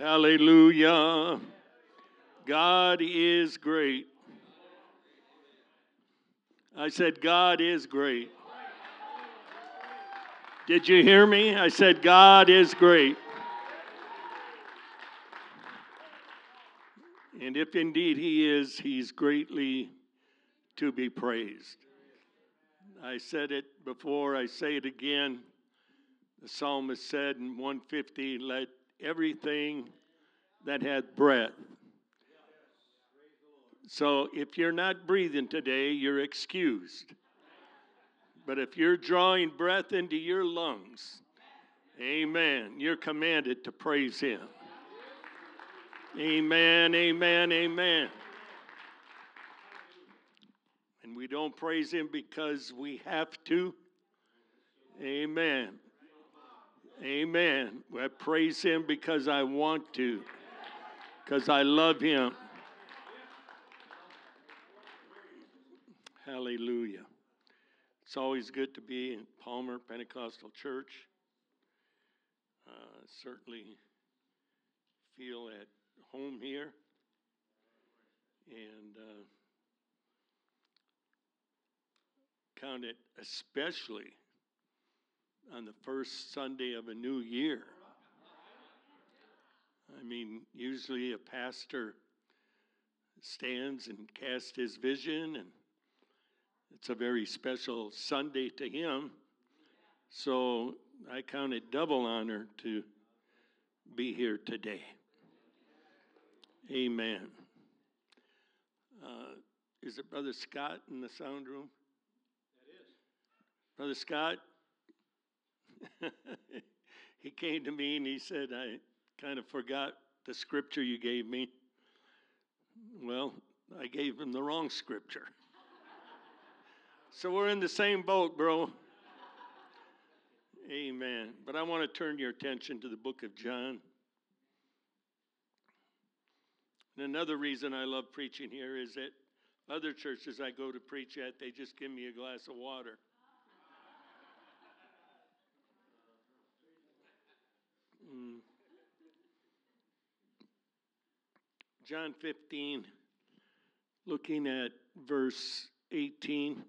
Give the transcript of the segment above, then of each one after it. Hallelujah. God is great. I said, God is great. Did you hear me? I said, God is great. And if indeed He is, He's greatly to be praised. I said it before, I say it again. The psalmist said in 150, let everything that hath breath. So if you're not breathing today, you're excused. But if you're drawing breath into your lungs, amen, you're commanded to praise Him. Amen, amen, amen. And we don't praise Him because we have to. Amen. Amen. I praise Him because I want to, because I love Him. Hallelujah. It's always good to be in Palmer Pentecostal Church. Certainly feel at home here. And count it especially on the first Sunday of a new year. I mean, usually a pastor stands and casts his vision, and it's a very special Sunday to him. So I count it double honor to be here today. Amen. Is it Brother Scott in the sound room? That is. Brother Scott, he came to me and he said, I kind of forgot the scripture you gave me. Well, I gave him the wrong scripture. So we're in the same boat, bro. Amen. But I want to turn your attention to the book of John. And another reason I love preaching here is that other churches I go to preach at, they just give me a glass of water. John 15, looking at verse 18.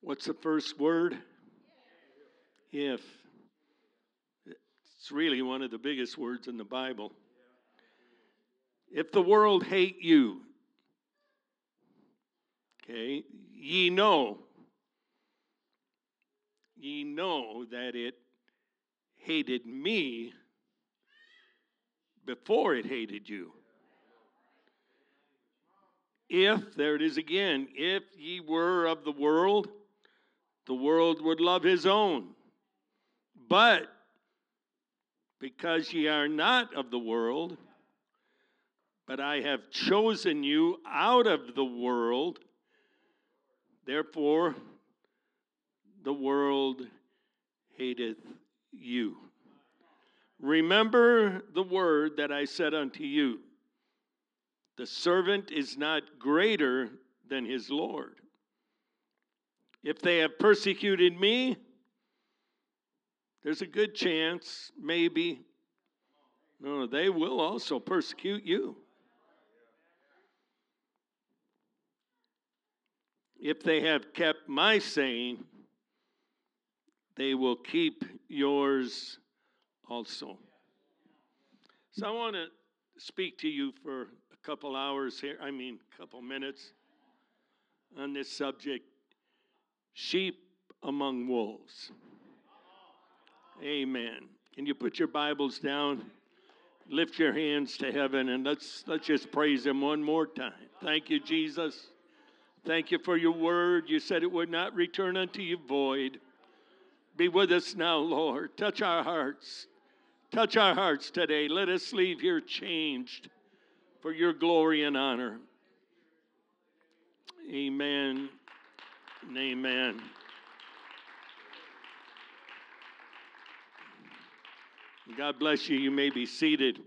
What's the first word? If. It's really one of the biggest words in the Bible. If the world hate you, okay, ye know that it hated me before it hated you. If, there it is again, if ye were of the world would love his own. But because ye are not of the world, but I have chosen you out of the world, therefore the world hateth you. Remember the word that I said unto you, the servant is not greater than his Lord. If they have persecuted me, there's a good chance, maybe, no, they will also persecute you. If they have kept my saying, they will keep yours also. So I want to speak to you for couple minutes on this subject, sheep among wolves. Amen. Can you put your Bibles down, lift your hands to heaven, and let's just praise Him one more time. Thank you, Jesus. Thank you for your word. You said it would not return unto you void. Be with us now, Lord. Touch our hearts. Touch our hearts today. Let us leave here changed for your glory and honor. Amen and amen. God bless you. You may be seated.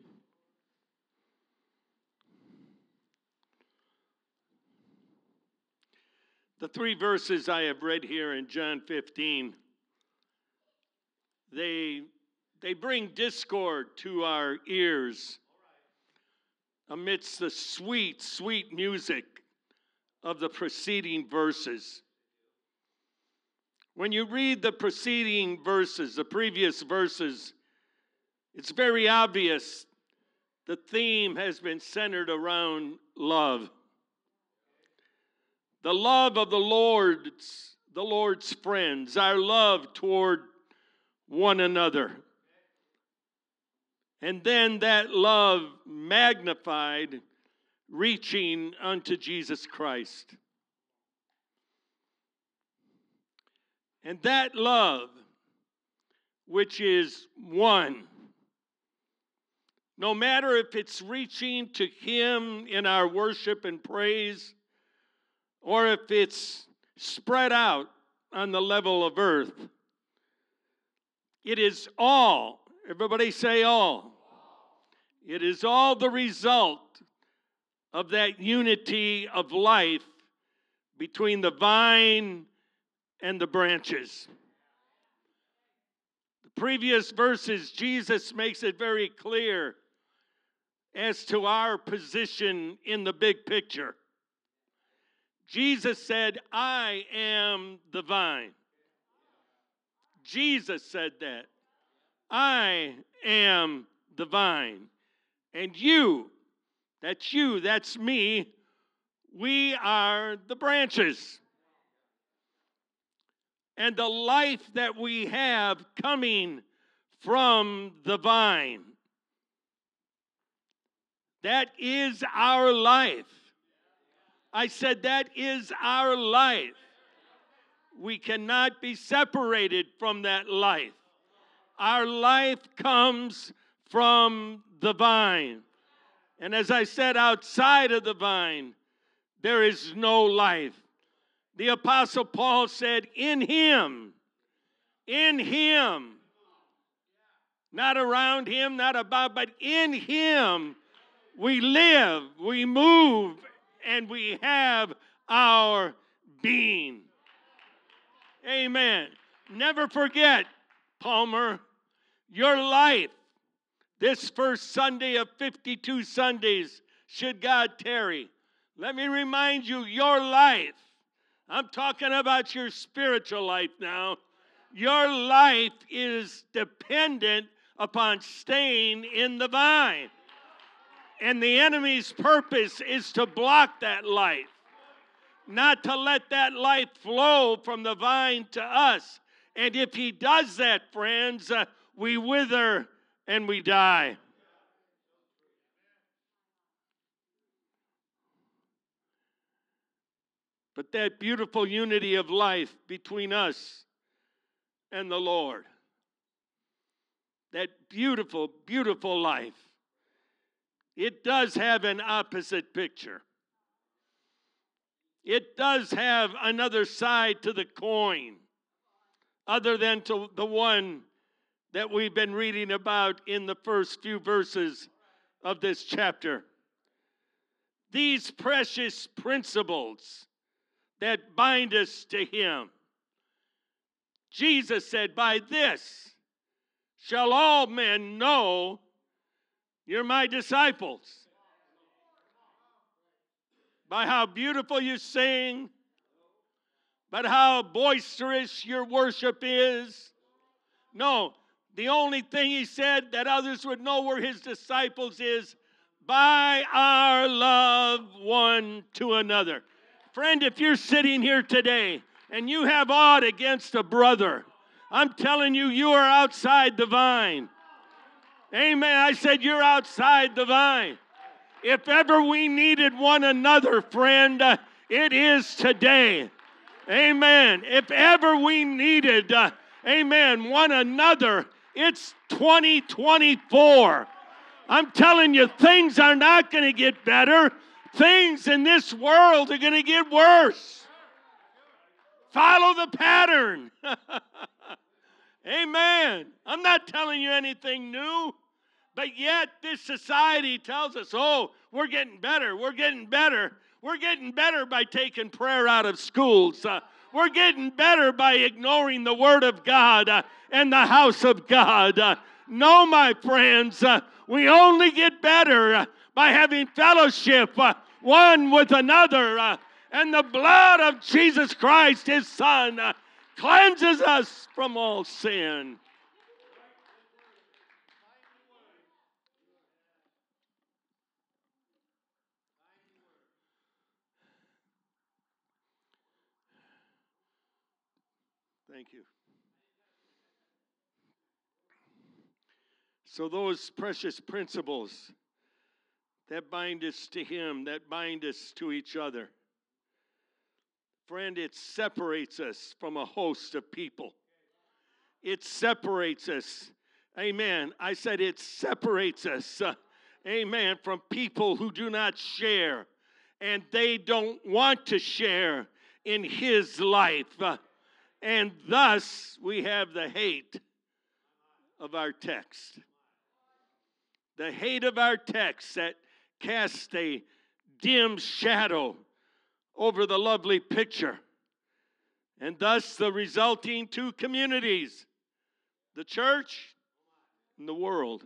The three verses I have read here in John 15, They bring discord to our ears amidst the sweet, sweet music of the preceding verses. When you read the preceding verses, the previous verses, it's very obvious the theme has been centered around love. The love of the Lord's friends, our love toward one another. And then that love magnified, reaching unto Jesus Christ. And that love, which is one, no matter if it's reaching to Him in our worship and praise, or if it's spread out on the level of earth, it is all, everybody say all. It is all the result of that unity of life between the vine and the branches. The previous verses, Jesus makes it very clear as to our position in the big picture. Jesus said, I am the vine. Jesus said that. I am the vine. And you, that's me, we are the branches. And the life that we have coming from the vine, that is our life. I said that is our life. We cannot be separated from that life. Our life comes from the vine. And as I said, outside of the vine, there is no life. The Apostle Paul said, in Him, not around Him, not about, but in Him, we live, we move, and we have our being. Amen. Never forget, Palmer, your life, this first Sunday of 52 Sundays, should God tarry. Let me remind you, your life, I'm talking about your spiritual life now, your life is dependent upon staying in the vine. And the enemy's purpose is to block that life, not to let that life flow from the vine to us. And if he does that, friends, we wither and we die. But that beautiful unity of life between us and the Lord, that beautiful, beautiful life, it does have an opposite picture. It does have another side to the coin, other than to the one that we've been reading about in the first few verses of this chapter. These precious principles that bind us to Him. Jesus said, by this shall all men know you're my disciples. By how beautiful you sing, but how boisterous your worship is. No, the only thing He said that others would know we're His disciples is by our love one to another. Friend, if you're sitting here today and you have aught against a brother, I'm telling you, you are outside the vine. Amen. I said you're outside the vine. If ever we needed one another, friend, it is today. Amen. If ever we needed, amen, one another, it's 2024. I'm telling you, things are not going to get better. Things in this world are going to get worse. Follow the pattern. Amen. I'm not telling you anything new, but yet this society tells us, oh, we're getting better, we're getting better. We're getting better by taking prayer out of schools. We're getting better by ignoring the Word of God and the house of God. No, my friends, we only get better by having fellowship one with another. And the blood of Jesus Christ, His Son, cleanses us from all sin. Thank you. So those precious principles that bind us to Him, that bind us to each other. Friend, it separates us from a host of people. It separates us. Amen. I said it separates us. Amen. From people who do not share. And they don't want to share in His life. And thus, we have the hate of our text. The hate of our text that casts a dim shadow over the lovely picture. And thus, the resulting two communities, the church and the world.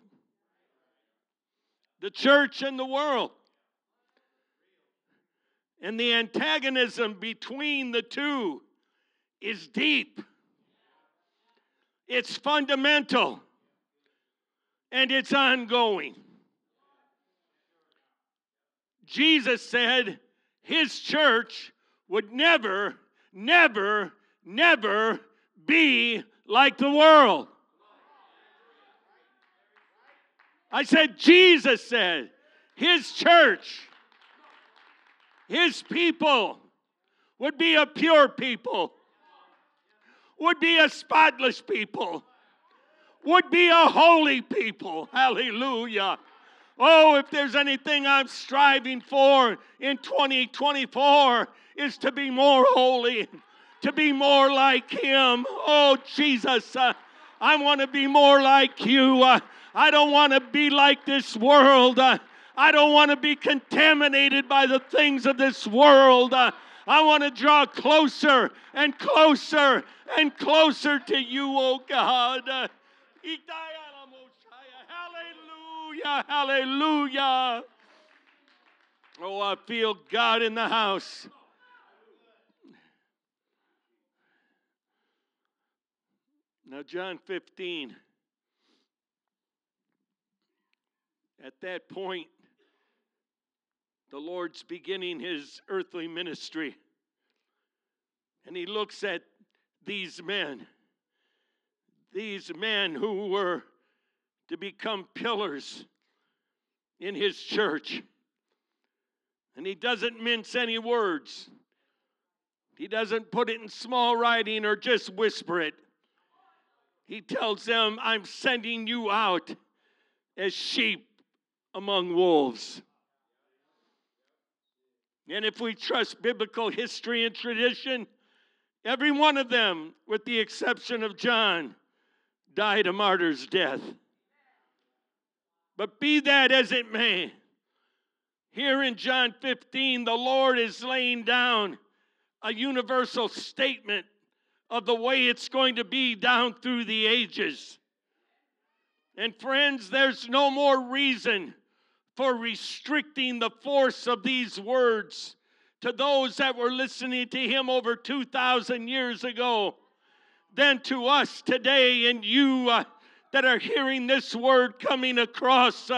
The church and the world. And the antagonism between the two is deep. It's fundamental. And it's ongoing. Jesus said His church would never, never, never be like the world. I said Jesus said His church, His people would be a pure people. Would be a spotless people, would be a holy people. Hallelujah. Oh, if there's anything I'm striving for in 2024 is to be more holy, to be more like Him. Oh, Jesus, I want to be more like You. I don't want to be like this world. I don't want to be contaminated by the things of this world. I want to draw closer and closer and closer to You, oh God. Hallelujah, hallelujah. Oh, I feel God in the house. Now, John 15. At that point, the Lord's beginning His earthly ministry. And He looks at these men who were to become pillars in His church. And He doesn't mince any words. He doesn't put it in small writing or just whisper it. He tells them, I'm sending you out as sheep among wolves. And if we trust biblical history and tradition, every one of them, with the exception of John, died a martyr's death. But be that as it may, here in John 15, the Lord is laying down a universal statement of the way it's going to be down through the ages. And friends, there's no more reason for restricting the force of these words to those that were listening to Him over 2,000 years ago than to us today and you that are hearing this word coming across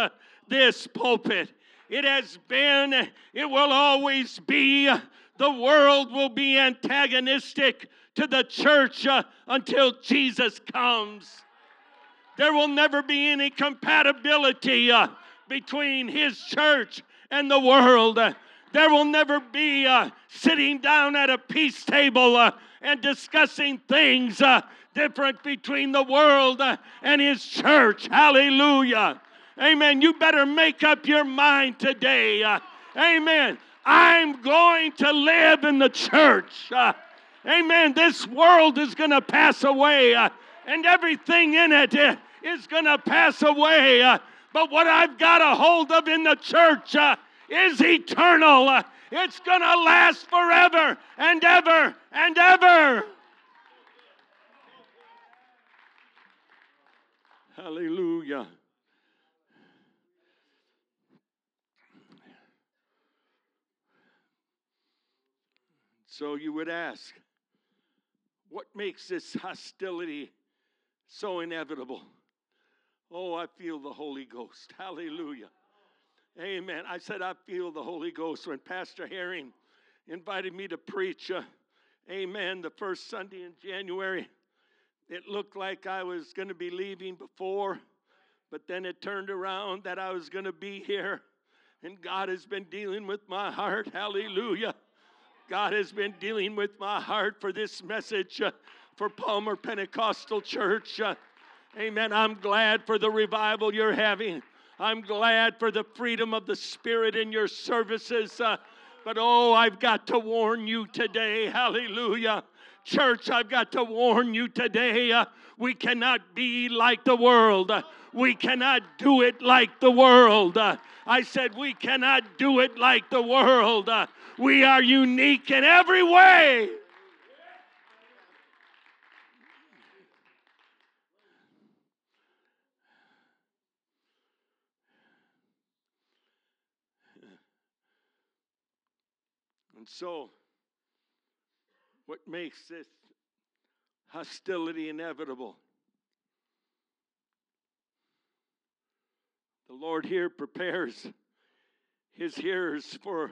this pulpit. It has been, it will always be, the world will be antagonistic to the church until Jesus comes. There will never be any compatibility between His church and the world. There will never be sitting down at a peace table and discussing things different between the world and His church. Hallelujah. Amen. You better make up your mind today. Amen. I'm going to live in the church. Amen. This world is going to pass away and everything in it is going to pass away. But what I've got a hold of in the church is eternal. It's going to last forever and ever and ever. Hallelujah. So you would ask, what makes this hostility so inevitable? Oh, I feel the Holy Ghost. Hallelujah. Amen. I said I feel the Holy Ghost when Pastor Herring invited me to preach. Amen. The first Sunday in January. It looked like I was going to be leaving before, but then it turned around that I was going to be here. And God has been dealing with my heart. Hallelujah. God has been dealing with my heart for this message for Palmer Pentecostal Church. Amen. I'm glad for the revival you're having. I'm glad for the freedom of the Spirit in your services. But oh, I've got to warn you today. Hallelujah. Church, I've got to warn you today. We cannot be like the world. We cannot do it like the world. I said we cannot do it like the world. We are unique in every way. And so, what makes this hostility inevitable? The Lord here prepares his hearers for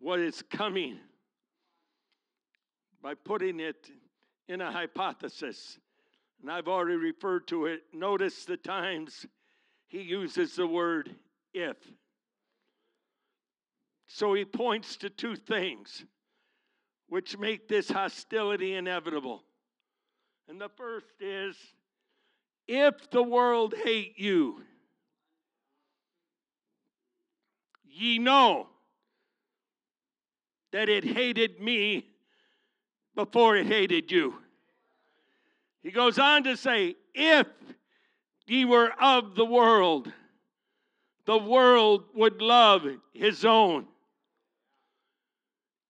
what is coming by putting it in a hypothesis. And I've already referred to it. Notice the times he uses the word if. So he points to two things which make this hostility inevitable. And the first is, if the world hate you, ye know that it hated me before it hated you. He goes on to say, if ye were of the world would love his own.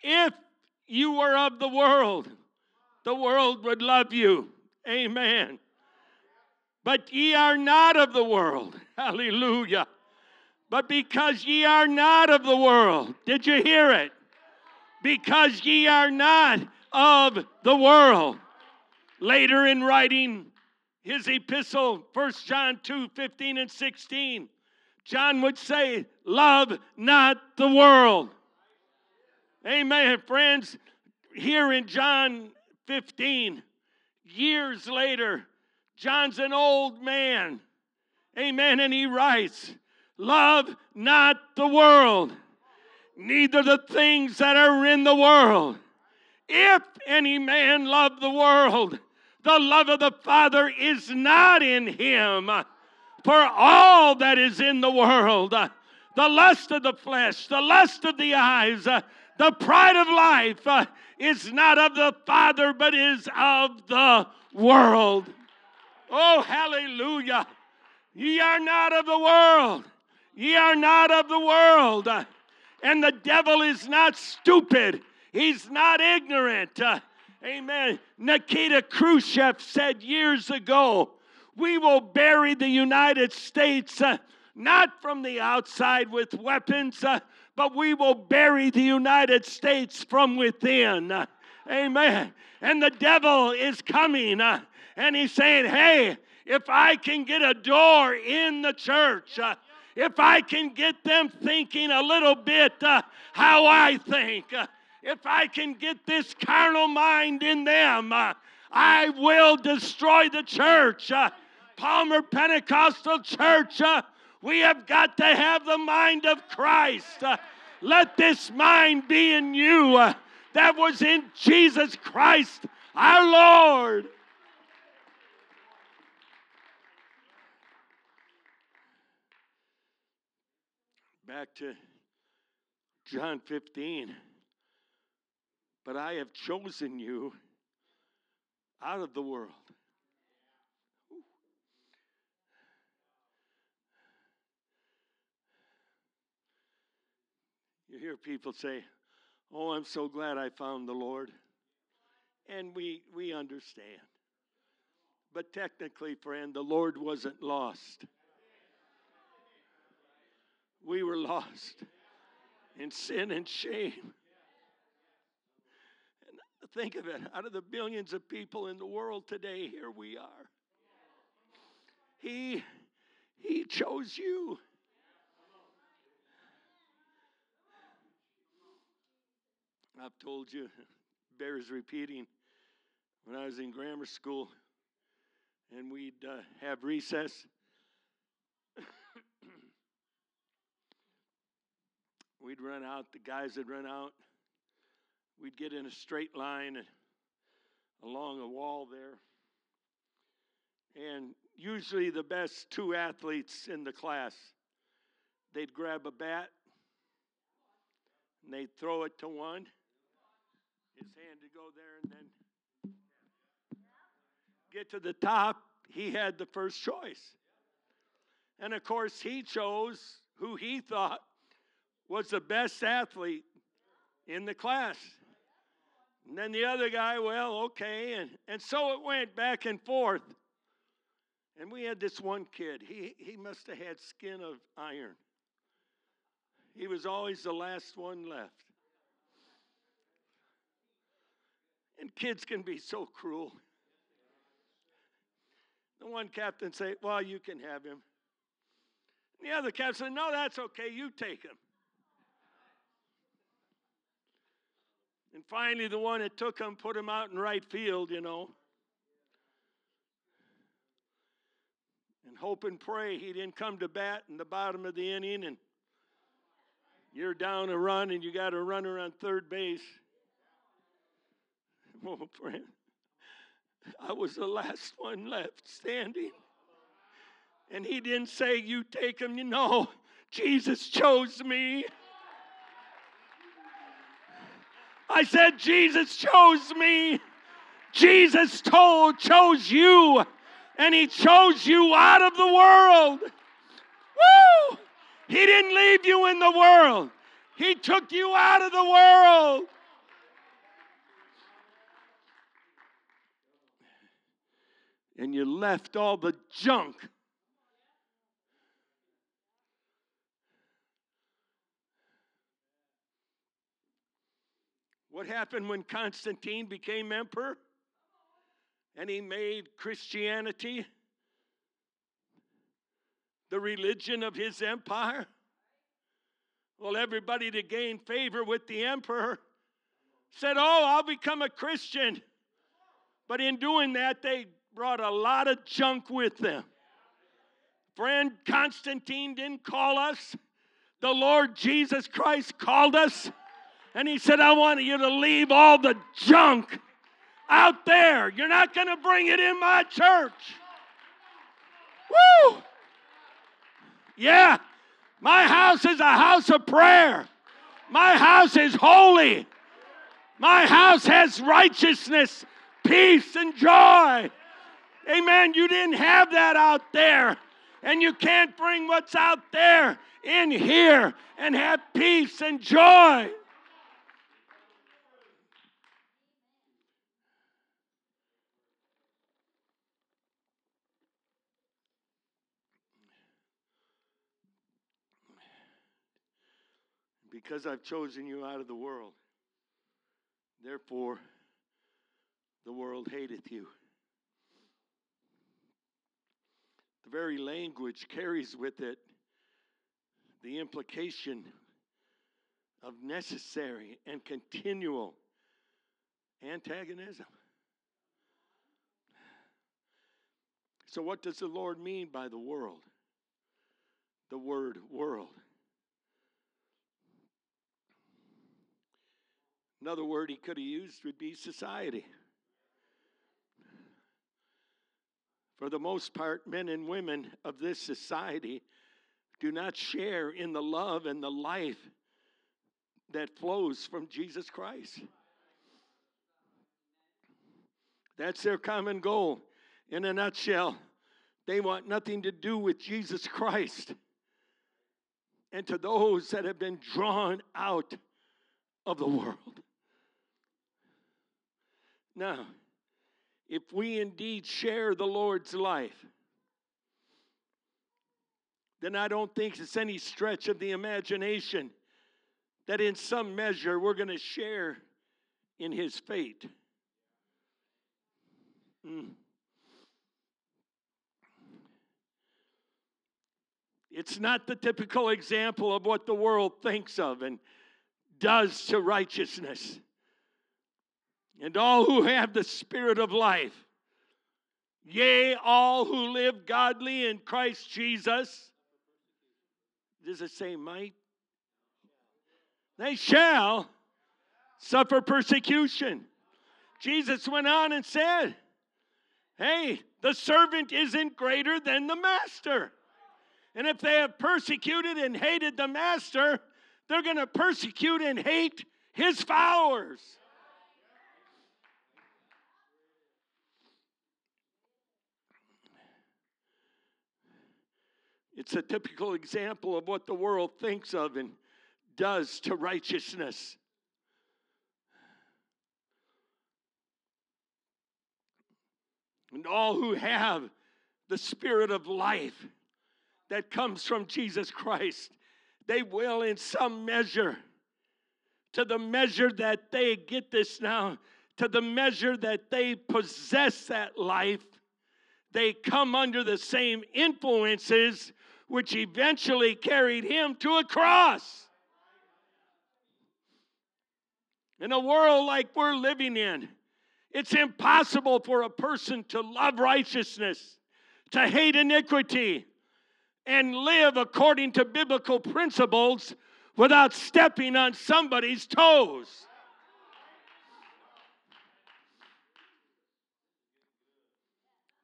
If you were of the world would love you. Amen. But ye are not of the world. Hallelujah. But because ye are not of the world. Did you hear it? Because ye are not of the world. Later in writing his epistle, 1 John 2, 15 and 16, John would say, love not the world. Amen, friends. Here in John 15, years later, John's an old man. Amen, and he writes, love not the world, neither the things that are in the world. If any man love the world, the love of the Father is not in him. For all that is in the world, the lust of the flesh, the lust of the eyes, the pride of life is not of the Father, but is of the world. Oh, hallelujah. Ye are not of the world. Ye are not of the world. And the devil is not stupid. He's not ignorant. Amen. Nikita Khrushchev said years ago, we will bury the United States, not from the outside with weapons, but we will bury the United States from within. Amen. And the devil is coming, and he's saying, hey, if I can get a door in the church, if I can get them thinking a little bit how I think, if I can get this carnal mind in them, I will destroy the church. Palmer Pentecostal Church, we have got to have the mind of Christ. Let this mind be in you that was in Jesus Christ our Lord. Back to John 15. But I have chosen you out of the world. You hear people say, "Oh, I'm so glad I found the Lord." And we understand. But technically, friend, the Lord wasn't lost. We were lost in sin and shame. And think of it, out of the billions of people in the world today, here we are. He chose you. I've told you, bears repeating, when I was in grammar school and we'd have recess, we'd run out, the guys would run out, we'd get in a straight line along a wall there, and usually the best two athletes in the class, they'd grab a bat and they'd throw it to one. His hand to go there and then get to the top. He had the first choice. And, of course, he chose who he thought was the best athlete in the class. And then the other guy, well, okay. And so it went back and forth. And we had this one kid. He must have had skin of iron. He was always the last one left. And kids can be so cruel. The one captain said, "Well, you can have him." And the other captain said, "No, that's okay. You take him." And finally, the one that took him put him out in right field, you know. And hope and pray he didn't come to bat in the bottom of the inning. And you're down a run, and you got a runner on third base. Oh, friend, I was the last one left standing. And he didn't say, "You take him." You know, Jesus chose me. I said, Jesus chose me. Jesus chose you. And he chose you out of the world. Woo! He didn't leave you in the world. He took you out of the world. And you left all the junk. What happened when Constantine became emperor? And he made Christianity the religion of his empire? Well, everybody to gain favor with the emperor said, "Oh, I'll become a Christian." But in doing that, they brought a lot of junk with them. Friend, Constantine didn't call us. The Lord Jesus Christ called us. And he said, "I want you to leave all the junk out there. You're not going to bring it in my church." Woo! Yeah. My house is a house of prayer. My house is holy. My house has righteousness, peace, and joy. Amen. You didn't have that out there. And you can't bring what's out there in here and have peace and joy. Because I've chosen you out of the world, therefore the world hateth you. The very language carries with it the implication of necessary and continual antagonism. So what does the Lord mean by the world? The word world. Another word he could have used would be society. For the most part, men and women of this society do not share in the love and the life that flows from Jesus Christ. That's their common goal. In a nutshell, they want nothing to do with Jesus Christ. and to those that have been drawn out of the world. Now, if we indeed share the Lord's life, then I don't think it's any stretch of the imagination that in some measure we're going to share in his fate. It's not the typical example of what the world thinks of and does to righteousness. And all who have the spirit of life, yea, all who live godly in Christ Jesus, does it say might? They shall suffer persecution. Jesus went on and said, hey, the servant isn't greater than the master. And if they have persecuted and hated the master, they're going to persecute and hate his followers. It's a typical example of what the world thinks of and does to righteousness. And all who have the spirit of life that comes from Jesus Christ, they will in some measure, to the measure that they get this now, to the measure that they possess that life, they come under the same influences which eventually carried him to a cross. In a world like we're living in, it's impossible for a person to love righteousness, to hate iniquity, and live according to biblical principles without stepping on somebody's toes.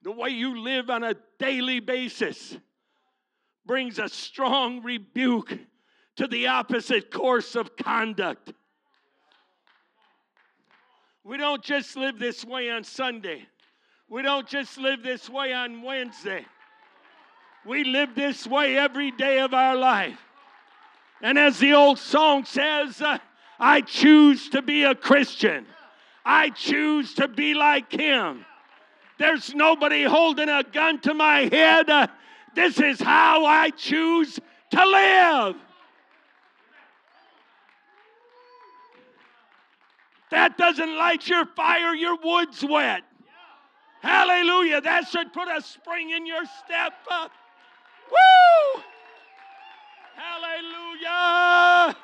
The way you live on a daily basis brings a strong rebuke to the opposite course of conduct. We don't just live this way on Sunday. We don't just live this way on Wednesday. We live this way every day of our life. And as the old song says, I choose to be a Christian. I choose to be like him. There's nobody holding a gun to my head. This is how I choose to live. That doesn't light your fire, your wood's wet. Yeah. Hallelujah. That should put a spring in your step. Woo! Hallelujah!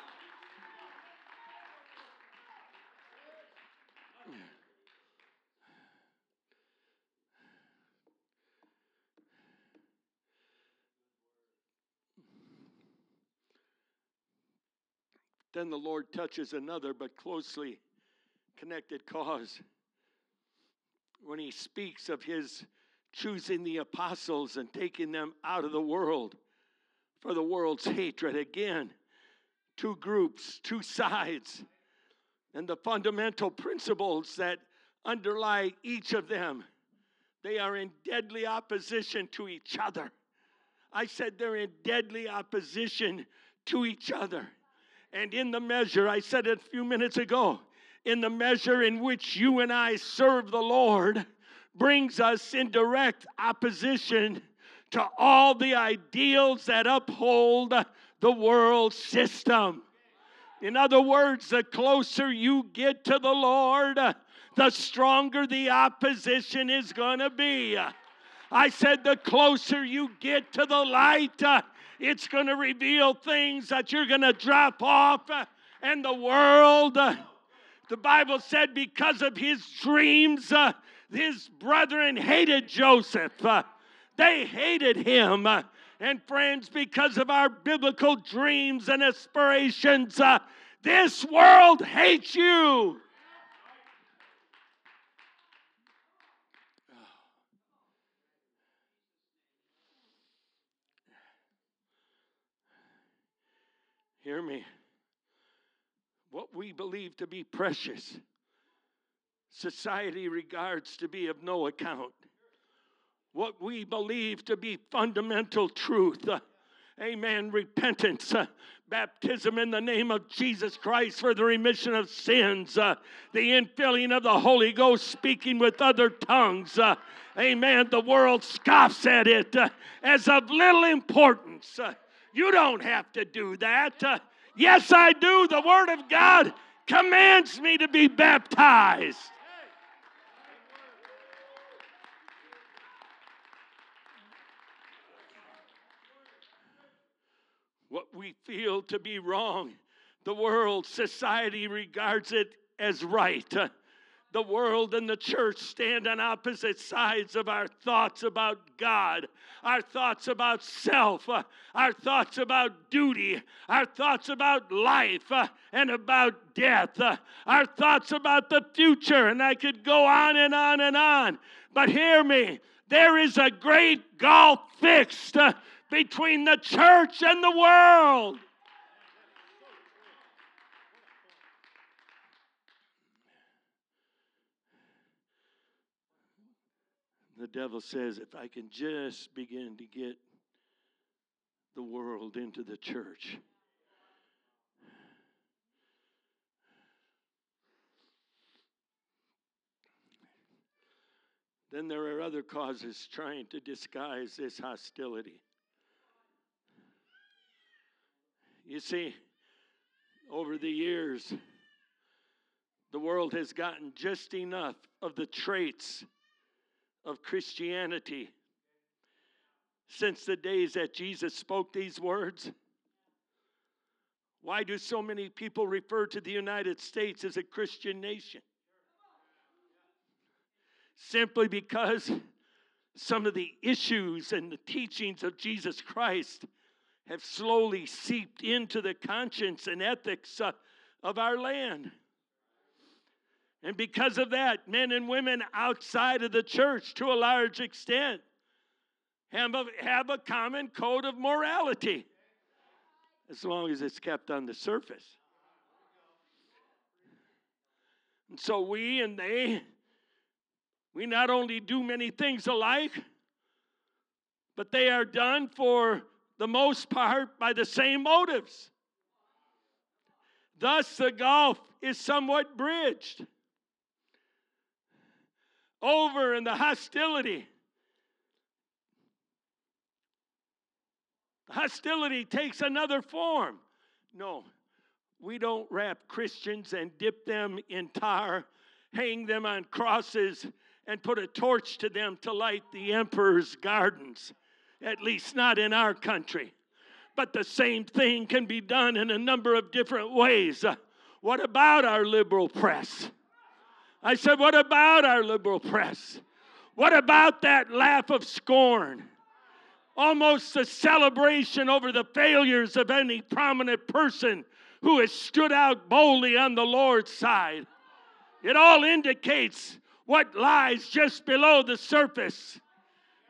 Then the Lord touches another but closely connected cause when he speaks of his choosing the apostles and taking them out of the world for the world's hatred. Again, two groups, two sides, and the fundamental principles that underlie each of them. They are in deadly opposition to each other. I said they're in deadly opposition to each other. And in the measure, I said it a few minutes ago, in the measure in which you and I serve the Lord brings us in direct opposition to all the ideals that uphold the world system. In other words, the closer you get to the Lord, the stronger the opposition is going to be. I said the closer you get to the light, it's going to reveal things that you're going to drop off. And the world, the Bible said, because of his dreams, his brethren hated Joseph. They hated him. And friends, because of our biblical dreams and aspirations, this world hates you. Hear me. What we believe to be precious, society regards to be of no account. What we believe to be fundamental truth, Amen. Repentance. Baptism in the name of Jesus Christ for the remission of sins. The infilling of the Holy Ghost, speaking with other tongues. Amen. The world scoffs at it as of little importance. You don't have to do that. Yes, I do. The Word of God commands me to be baptized. What we feel to be wrong, the world, society regards it as right. The world and the church stand on opposite sides of our thoughts about God, our thoughts about self, our thoughts about duty, our thoughts about life and about death, our thoughts about the future, and I could go on and on and on. But hear me, there is a great gulf fixed between the church and the world. The devil says, if I can just begin to get the world into the church. Then there are other causes trying to disguise this hostility. You see, over the years, the world has gotten just enough of the traits of Christianity since the days that Jesus spoke these words. Why do so many people refer to the United States as a Christian nation? Simply because some of the issues and the teachings of Jesus Christ have slowly seeped into the conscience and ethics of our land. And because of that, men and women outside of the church, to a large extent, have a common code of morality, as long as it's kept on the surface. And so we and they, we not only do many things alike, but they are done for the most part by the same motives. Thus, the gulf is somewhat bridged. Over in the hostility takes another form. No, we don't wrap Christians and dip them in tar, hang them on crosses, and put a torch to them to light the emperor's gardens, at least not in our country. But the same thing can be done in a number of different ways. What about our liberal press? I said, what about our liberal press? What about that laugh of scorn? Almost a celebration over the failures of any prominent person who has stood out boldly on the Lord's side. It all indicates what lies just below the surface.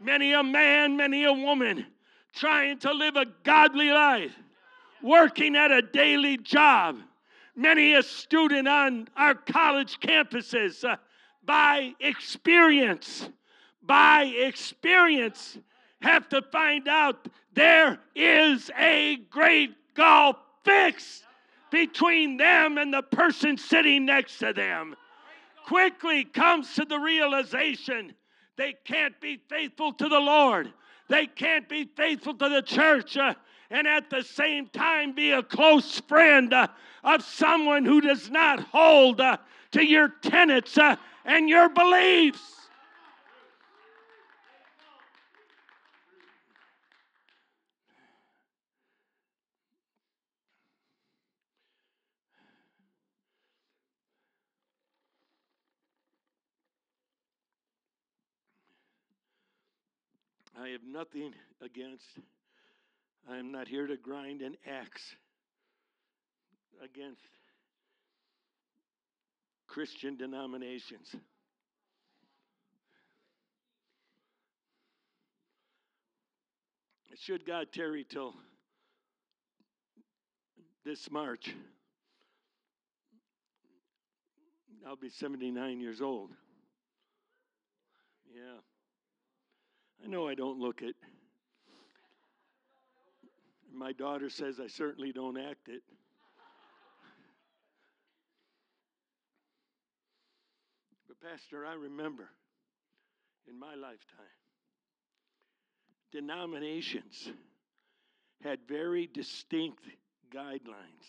Many a man, many a woman trying to live a godly life, working at a daily job. Many a student on our college campuses, by experience, have to find out there is a great gulf fixed between them and the person sitting next to them. Quickly comes to the realization they can't be faithful to the Lord. They can't be faithful to the church. And at the same time be a close friend of someone who does not hold to your tenets and your beliefs. I have nothing against... I am not here to grind an axe against Christian denominations. Should God tarry till this March, I'll be 79 years old. Yeah. I know I don't look it. My daughter says I certainly don't act it. But Pastor, I remember in my lifetime, denominations had very distinct guidelines.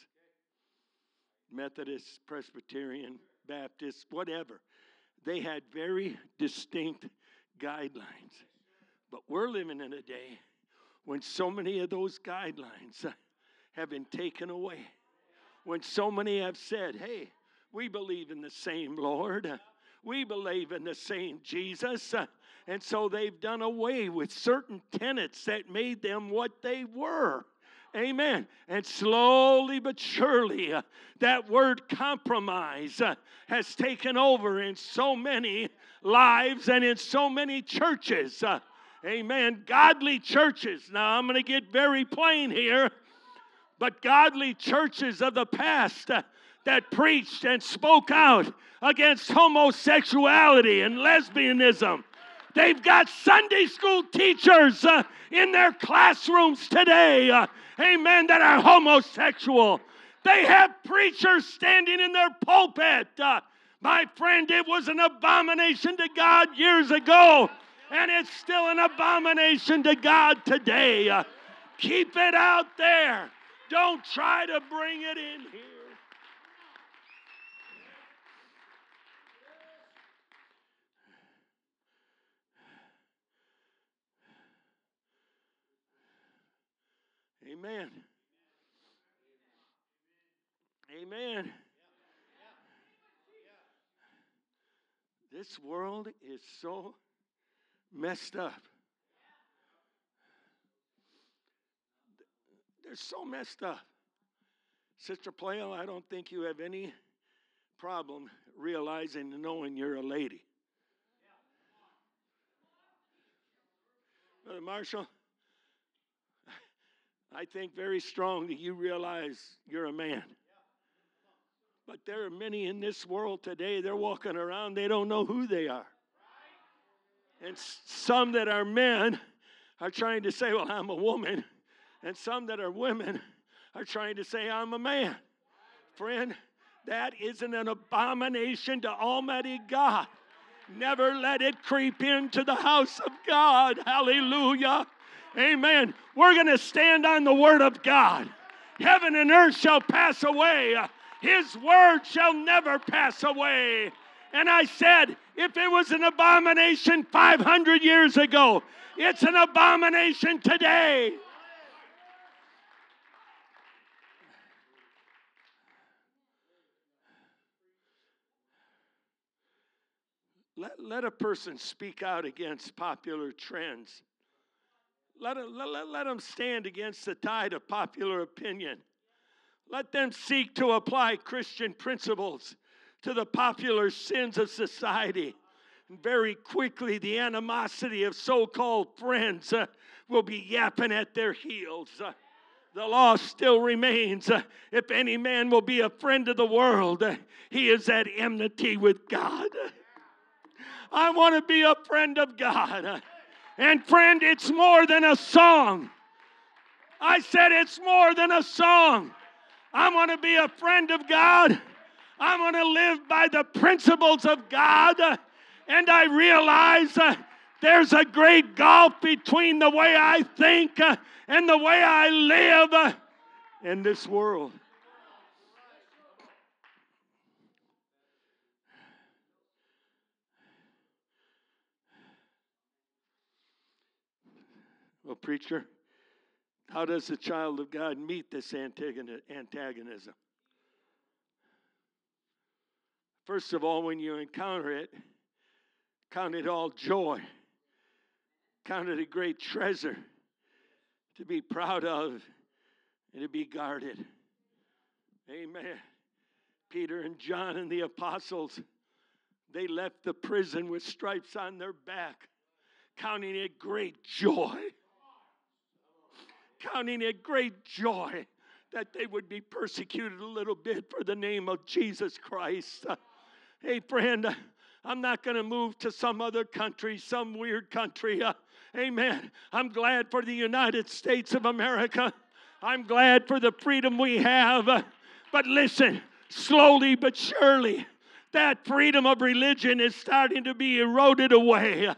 Methodist, Presbyterian, Baptist, whatever. They had very distinct guidelines. But we're living in a day when so many of those guidelines have been taken away. When so many have said, hey, we believe in the same Lord. We believe in the same Jesus. And so they've done away with certain tenets that made them what they were. Amen. And slowly but surely, that word compromise has taken over in so many lives and in so many churches. Amen. Godly churches. Now, I'm going to get very plain here. But godly churches of the past that preached and spoke out against homosexuality and lesbianism. They've got Sunday school teachers in their classrooms today, amen, that are homosexual. They have preachers standing in their pulpit. My friend, it was an abomination to God years ago, and it's still an abomination to God today. Keep it out there. Don't try to bring it in here. Amen. Amen. This world is so messed up. They're so messed up. Sister Plale, I don't think you have any problem realizing and knowing you're a lady. Brother Marshall, I think very strong that you realize you're a man. But there are many in this world today, they're walking around, they don't know who they are. And some that are men are trying to say, well, I'm a woman. And some that are women are trying to say, I'm a man. Friend, that isn't an abomination to Almighty God. Never let it creep into the house of God. Hallelujah. Amen. We're going to stand on the word of God. Heaven and earth shall pass away. His word shall never pass away. And I said, if it was an abomination 500 years ago, it's an abomination today. Let a person speak out against popular trends. Let them stand against the tide of popular opinion. Let them seek to apply Christian principles to the popular sins of society. And very quickly, the animosity of so-called friends will be yapping at their heels. The law still remains. If any man will be a friend of the world, he is at enmity with God. I want to be a friend of God. And friend, it's more than a song. I said it's more than a song. I'm going to be a friend of God. I'm going to live by the principles of God. And I realize there's a great gulf between the way I think and the way I live in this world. Well, preacher, how does the child of God meet this antagonism? First of all, when you encounter it, count it all joy. Count it a great treasure to be proud of and to be guarded. Amen. Peter and John and the apostles, they left the prison with stripes on their back, counting it great joy. Counting it great joy that they would be persecuted a little bit for the name of Jesus Christ. Hey, friend, I'm not going to move to some other country, some weird country. Amen. I'm glad for the United States of America. I'm glad for the freedom we have. But listen, slowly but surely, that freedom of religion is starting to be eroded away.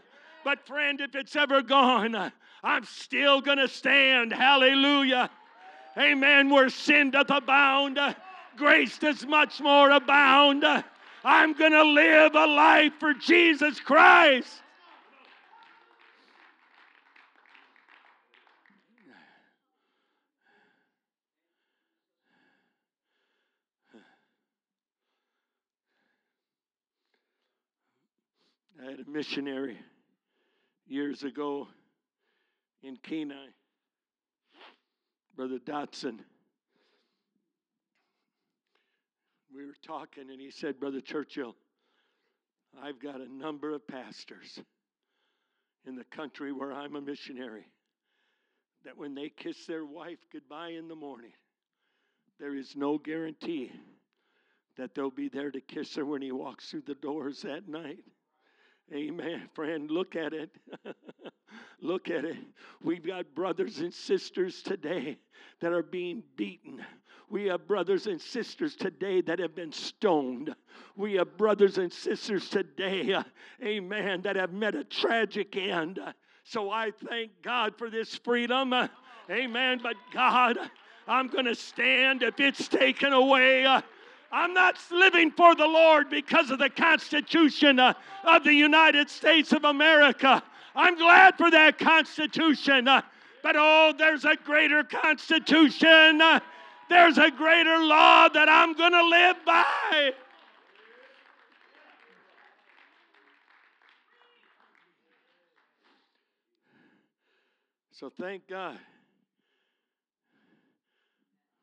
But friend, if it's ever gone, I'm still going to stand. Hallelujah. Amen. Where sin doth abound, grace does much more abound. I'm going to live a life for Jesus Christ. I had a missionary years ago in Kenai, Brother Dotson. We were talking and he said, Brother Churchill, I've got a number of pastors in the country where I'm a missionary that when they kiss their wife goodbye in the morning, there is no guarantee that they'll be there to kiss her when he walks through the doors that night. Amen, friend. Look at it. Look at it. We've got brothers and sisters today that are being beaten. We have brothers and sisters today that have been stoned. We have brothers and sisters today, amen, that have met a tragic end. So I thank God for this freedom. Amen. But God, I'm going to stand if it's taken away. I'm not living for the Lord because of the Constitution of the United States of America. I'm glad for that Constitution. But oh, there's a greater Constitution. There's a greater law that I'm going to live by. So thank God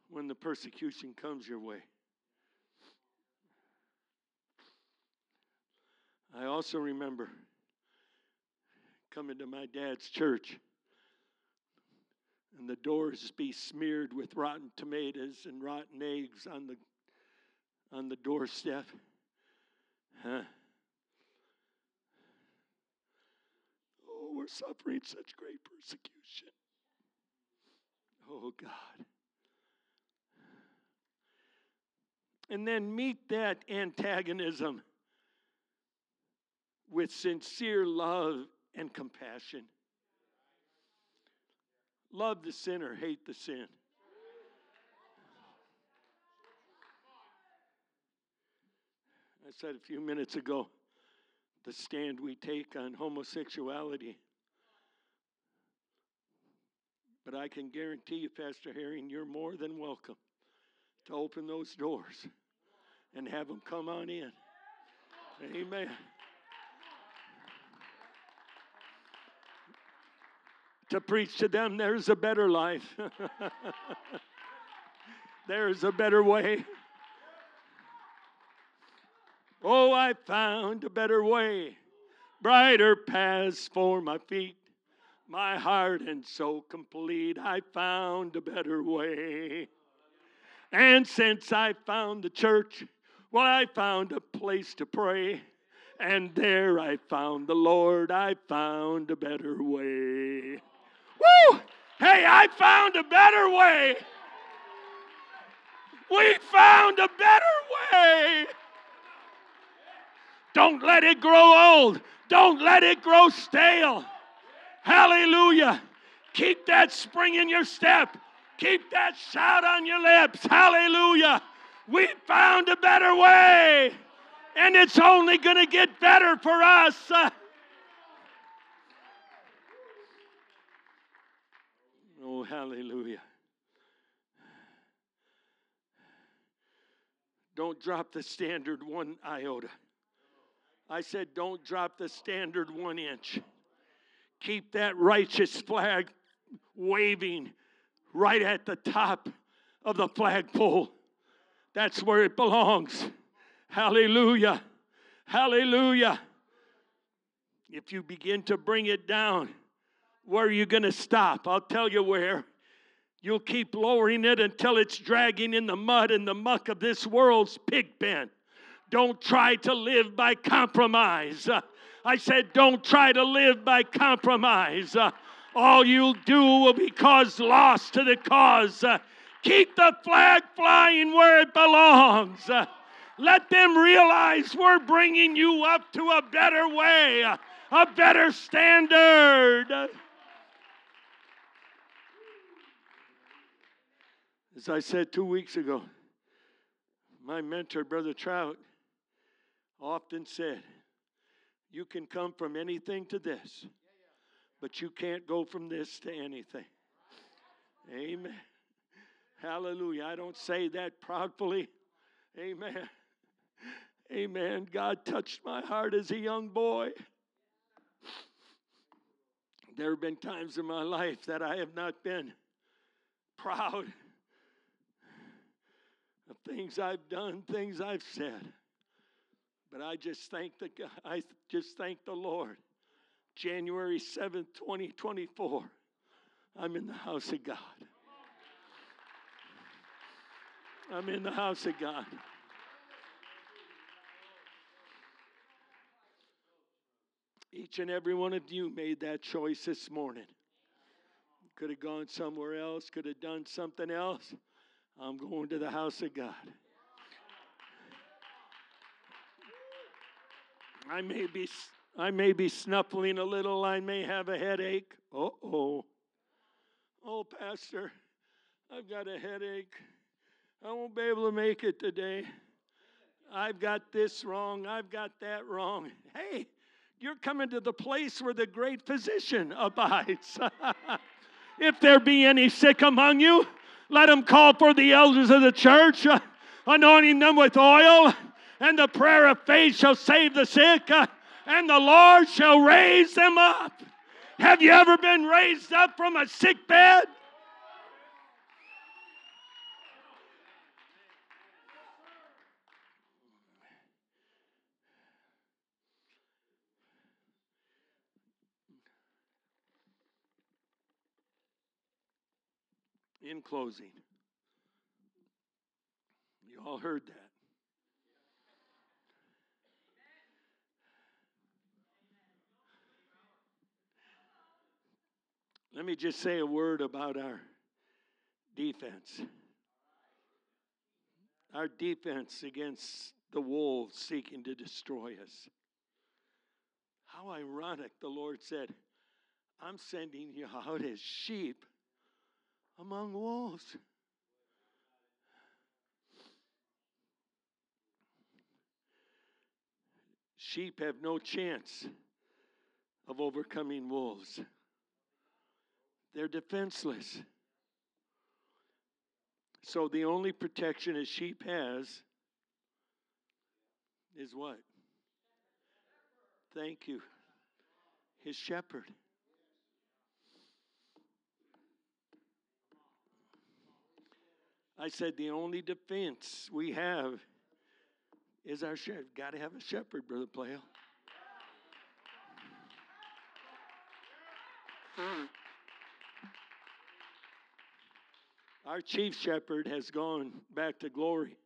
when the persecution comes your way. I also remember coming to my dad's church and the doors be smeared with rotten tomatoes and rotten eggs on the doorstep. Huh? Oh, we're suffering such great persecution. Oh, God. And then meet that antagonism with sincere love and compassion. Love the sinner, hate the sin. I said a few minutes ago, the stand we take on homosexuality. But I can guarantee you, Pastor Herring, you're more than welcome to open those doors and have them come on in. Amen. To preach to them, there's a better life. There's a better way. Oh, I found a better way, brighter paths for my feet, my heart and soul complete. I found a better way. And since I found the church, well, I found a place to pray. And there I found the Lord. I found a better way. Woo! Hey, I found a better way. We found a better way. Don't let it grow old. Don't let it grow stale. Hallelujah. Keep that spring in your step. Keep that shout on your lips. Hallelujah. We found a better way. And it's only going to get better for us. Oh, hallelujah. Don't drop the standard one iota. I said don't drop the standard one inch. Keep that righteous flag waving right at the top of the flagpole. That's where it belongs. Hallelujah. Hallelujah. If you begin to bring it down, where are you going to stop? I'll tell you where. You'll keep lowering it until it's dragging in the mud and the muck of this world's pig pen. Don't try to live by compromise. I said, don't try to live by compromise. All you'll do will be caused loss to the cause. Keep the flag flying where it belongs. Let them realize we're bringing you up to a better way, a better standard. As I said 2 weeks ago, my mentor, Brother Trout, often said, you can come from anything to this, but you can't go from this to anything. Amen. Hallelujah. I don't say that proudly. Amen. Amen. God touched my heart as a young boy. There have been times in my life that I have not been proud of things I've done, things I've said. But I just thank the Lord. January 7th, 2024, I'm in the house of God. I'm in the house of God. Each and every one of you made that choice this morning. Could have gone somewhere else, could have done something else. I'm going to the house of God. I may be snuffling a little. I may have a headache. Uh-oh. Oh, Pastor, I've got a headache. I won't be able to make it today. I've got this wrong. I've got that wrong. Hey, you're coming to the place where the great physician abides. If there be any sick among you, let them call for the elders of the church, anointing them with oil, and the prayer of faith shall save the sick, and the Lord shall raise them up. Have you ever been raised up from a sick bed? In closing, you all heard that. Let me just say a word about our defense. Our defense against the wolves seeking to destroy us. How ironic, the Lord said, I'm sending you out as sheep among wolves. Sheep have no chance of overcoming wolves. They're defenseless. So the only protection a sheep has is what? Thank you. His shepherd. I said the only defense we have is our shepherd. Got to have a shepherd, Brother Playle. Our chief shepherd has gone back to glory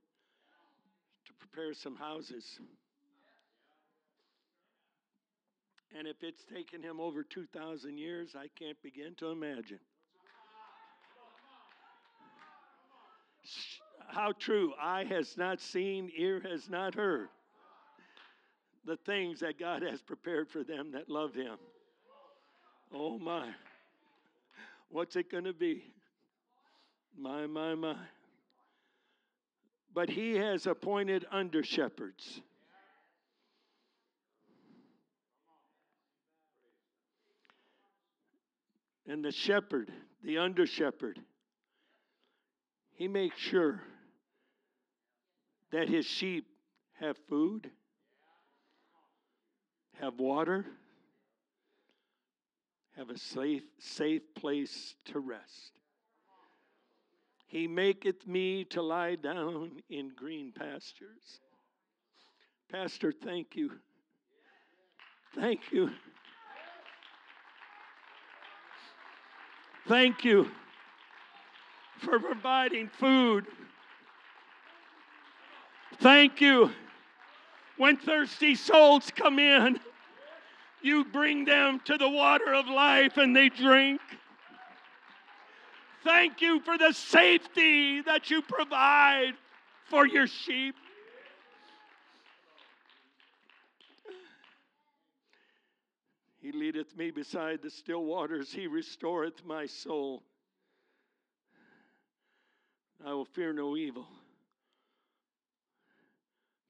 to prepare some houses. And if it's taken him over 2,000 years, I can't begin to imagine. How true. Eye has not seen, ear has not heard the things that God has prepared for them that love him. Oh my. What's it going to be? My. But he has appointed under shepherds. And the shepherd, the under shepherd, he makes sure that his sheep have food, have water, have a safe place to rest. He maketh me to lie down in green pastures. Pastor, thank you. Thank you. Thank you for providing food. Thank you. When thirsty souls come in, You bring them to the water of life and they drink. Thank you for the safety that you provide for your sheep. He leadeth me beside the still waters. He restoreth my soul. I will fear no evil,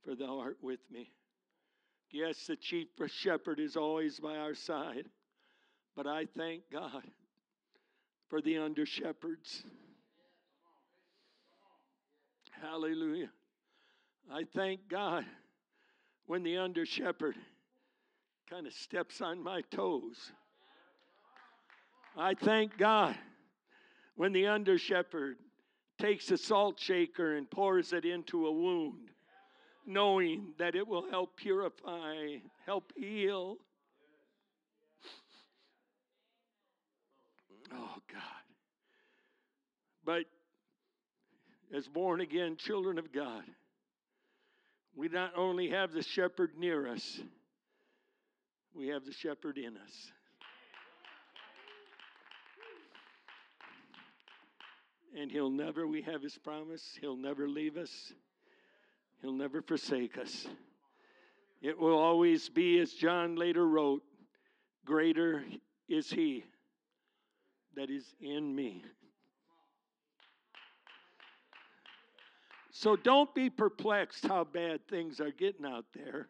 for thou art with me. Yes, the chief shepherd is always by our side, but I thank God for the under shepherds. Hallelujah. I thank God when the under shepherd kind of steps on my toes. I thank God when the under shepherd takes a salt shaker and pours it into a wound, knowing that it will help purify, help heal. Oh, God. But as born again children of God, we not only have the shepherd near us, we have the shepherd in us. And he'll never, we have his promise, he'll never leave us. He'll never forsake us. It will always be, as John later wrote, greater is he that is in me. So don't be perplexed how bad things are getting out there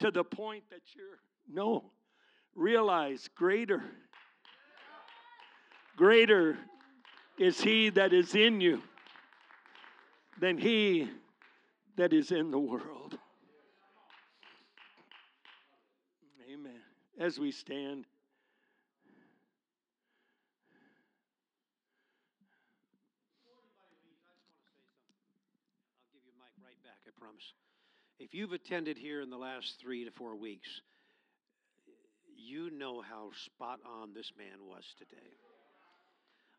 to the point that you're, no. Realize greater is he that is in you than he that is in the world. Amen. As we stand, I'll give you Mike right back, I promise. If you've attended here in the last 3 to 4 weeks, you know how spot on this man was today.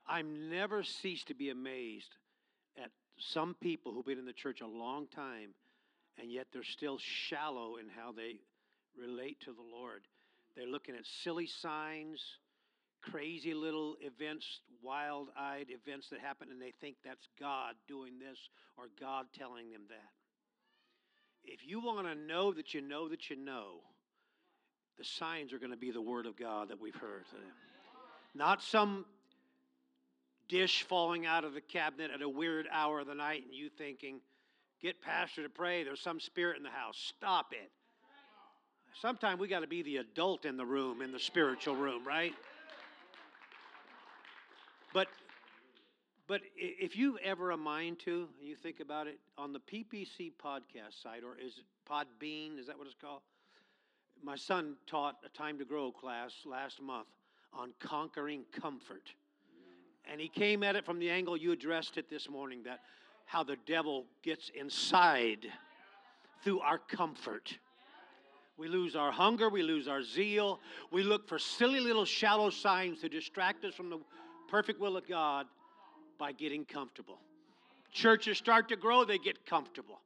I never cease to be amazed at some people who've been in the church a long time, and yet they're still shallow in how they relate to the Lord. They're looking at silly signs, crazy little events, wild-eyed events that happen, and they think that's God doing this or God telling them that. If you want to know that you know that you know, the signs are going to be the word of God that we've heard today. Not some dish falling out of the cabinet at a weird hour of the night and you thinking, get pastor to pray, there's some spirit in the house. Stop it. Sometimes we got to be the adult in the room, in the spiritual room, right? But if you ever a mind to, and you think about it, on the PPC podcast site, or is it Podbean, is that what it's called? My son taught a Time to Grow class last month on conquering comfort. And he came at it from the angle you addressed it this morning, that how the devil gets inside through our comfort. We lose our hunger. We lose our zeal. We look for silly little shallow signs to distract us from the perfect will of God by getting comfortable. Churches start to grow. They get comfortable.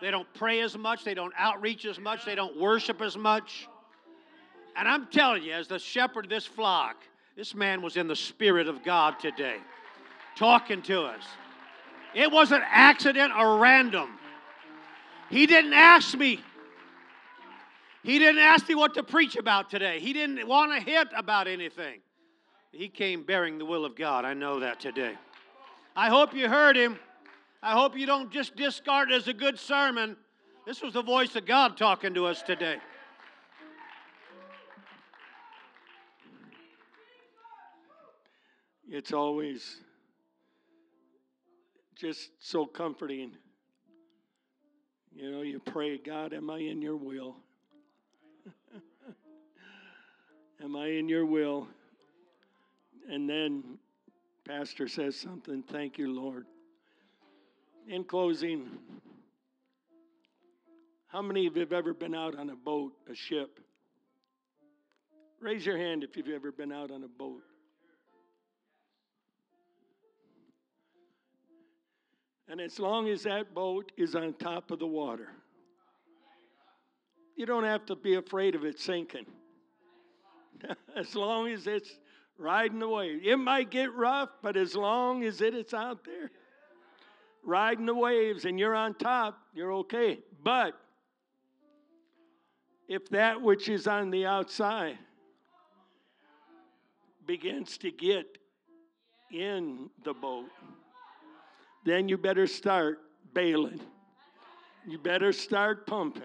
They don't pray as much. They don't outreach as much. They don't worship as much. And I'm telling you, as the shepherd of this flock, this man was in the Spirit of God today, talking to us. It wasn't accident or random. He didn't ask me. He didn't ask me what to preach about today. He didn't want a hint about anything. He came bearing the will of God. I know that today. I hope you heard him. I hope you don't just discard it as a good sermon. This was the voice of God talking to us today. It's always just so comforting. You know, you pray, God, am I in your will? Am I in your will? And then pastor says something, thank you, Lord. In closing, how many of you have ever been out on a boat, a ship? Raise your hand if you've ever been out on a boat. And as long as that boat is on top of the water, you don't have to be afraid of it sinking. as long as it's riding the wave. It might get rough, but as long as it's out there, riding the waves and you're on top, you're okay. But if that which is on the outside begins to get in the boat, then you better start bailing. You better start pumping.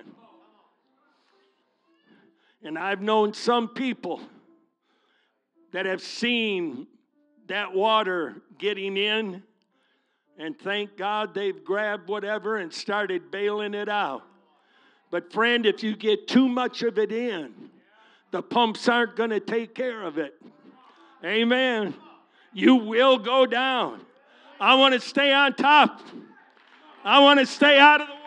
And I've known some people that have seen that water getting in, and thank God they've grabbed whatever and started bailing it out. But friend, if you get too much of it in, the pumps aren't going to take care of it. Amen. You will go down. I want to stay on top. I want to stay out of the way.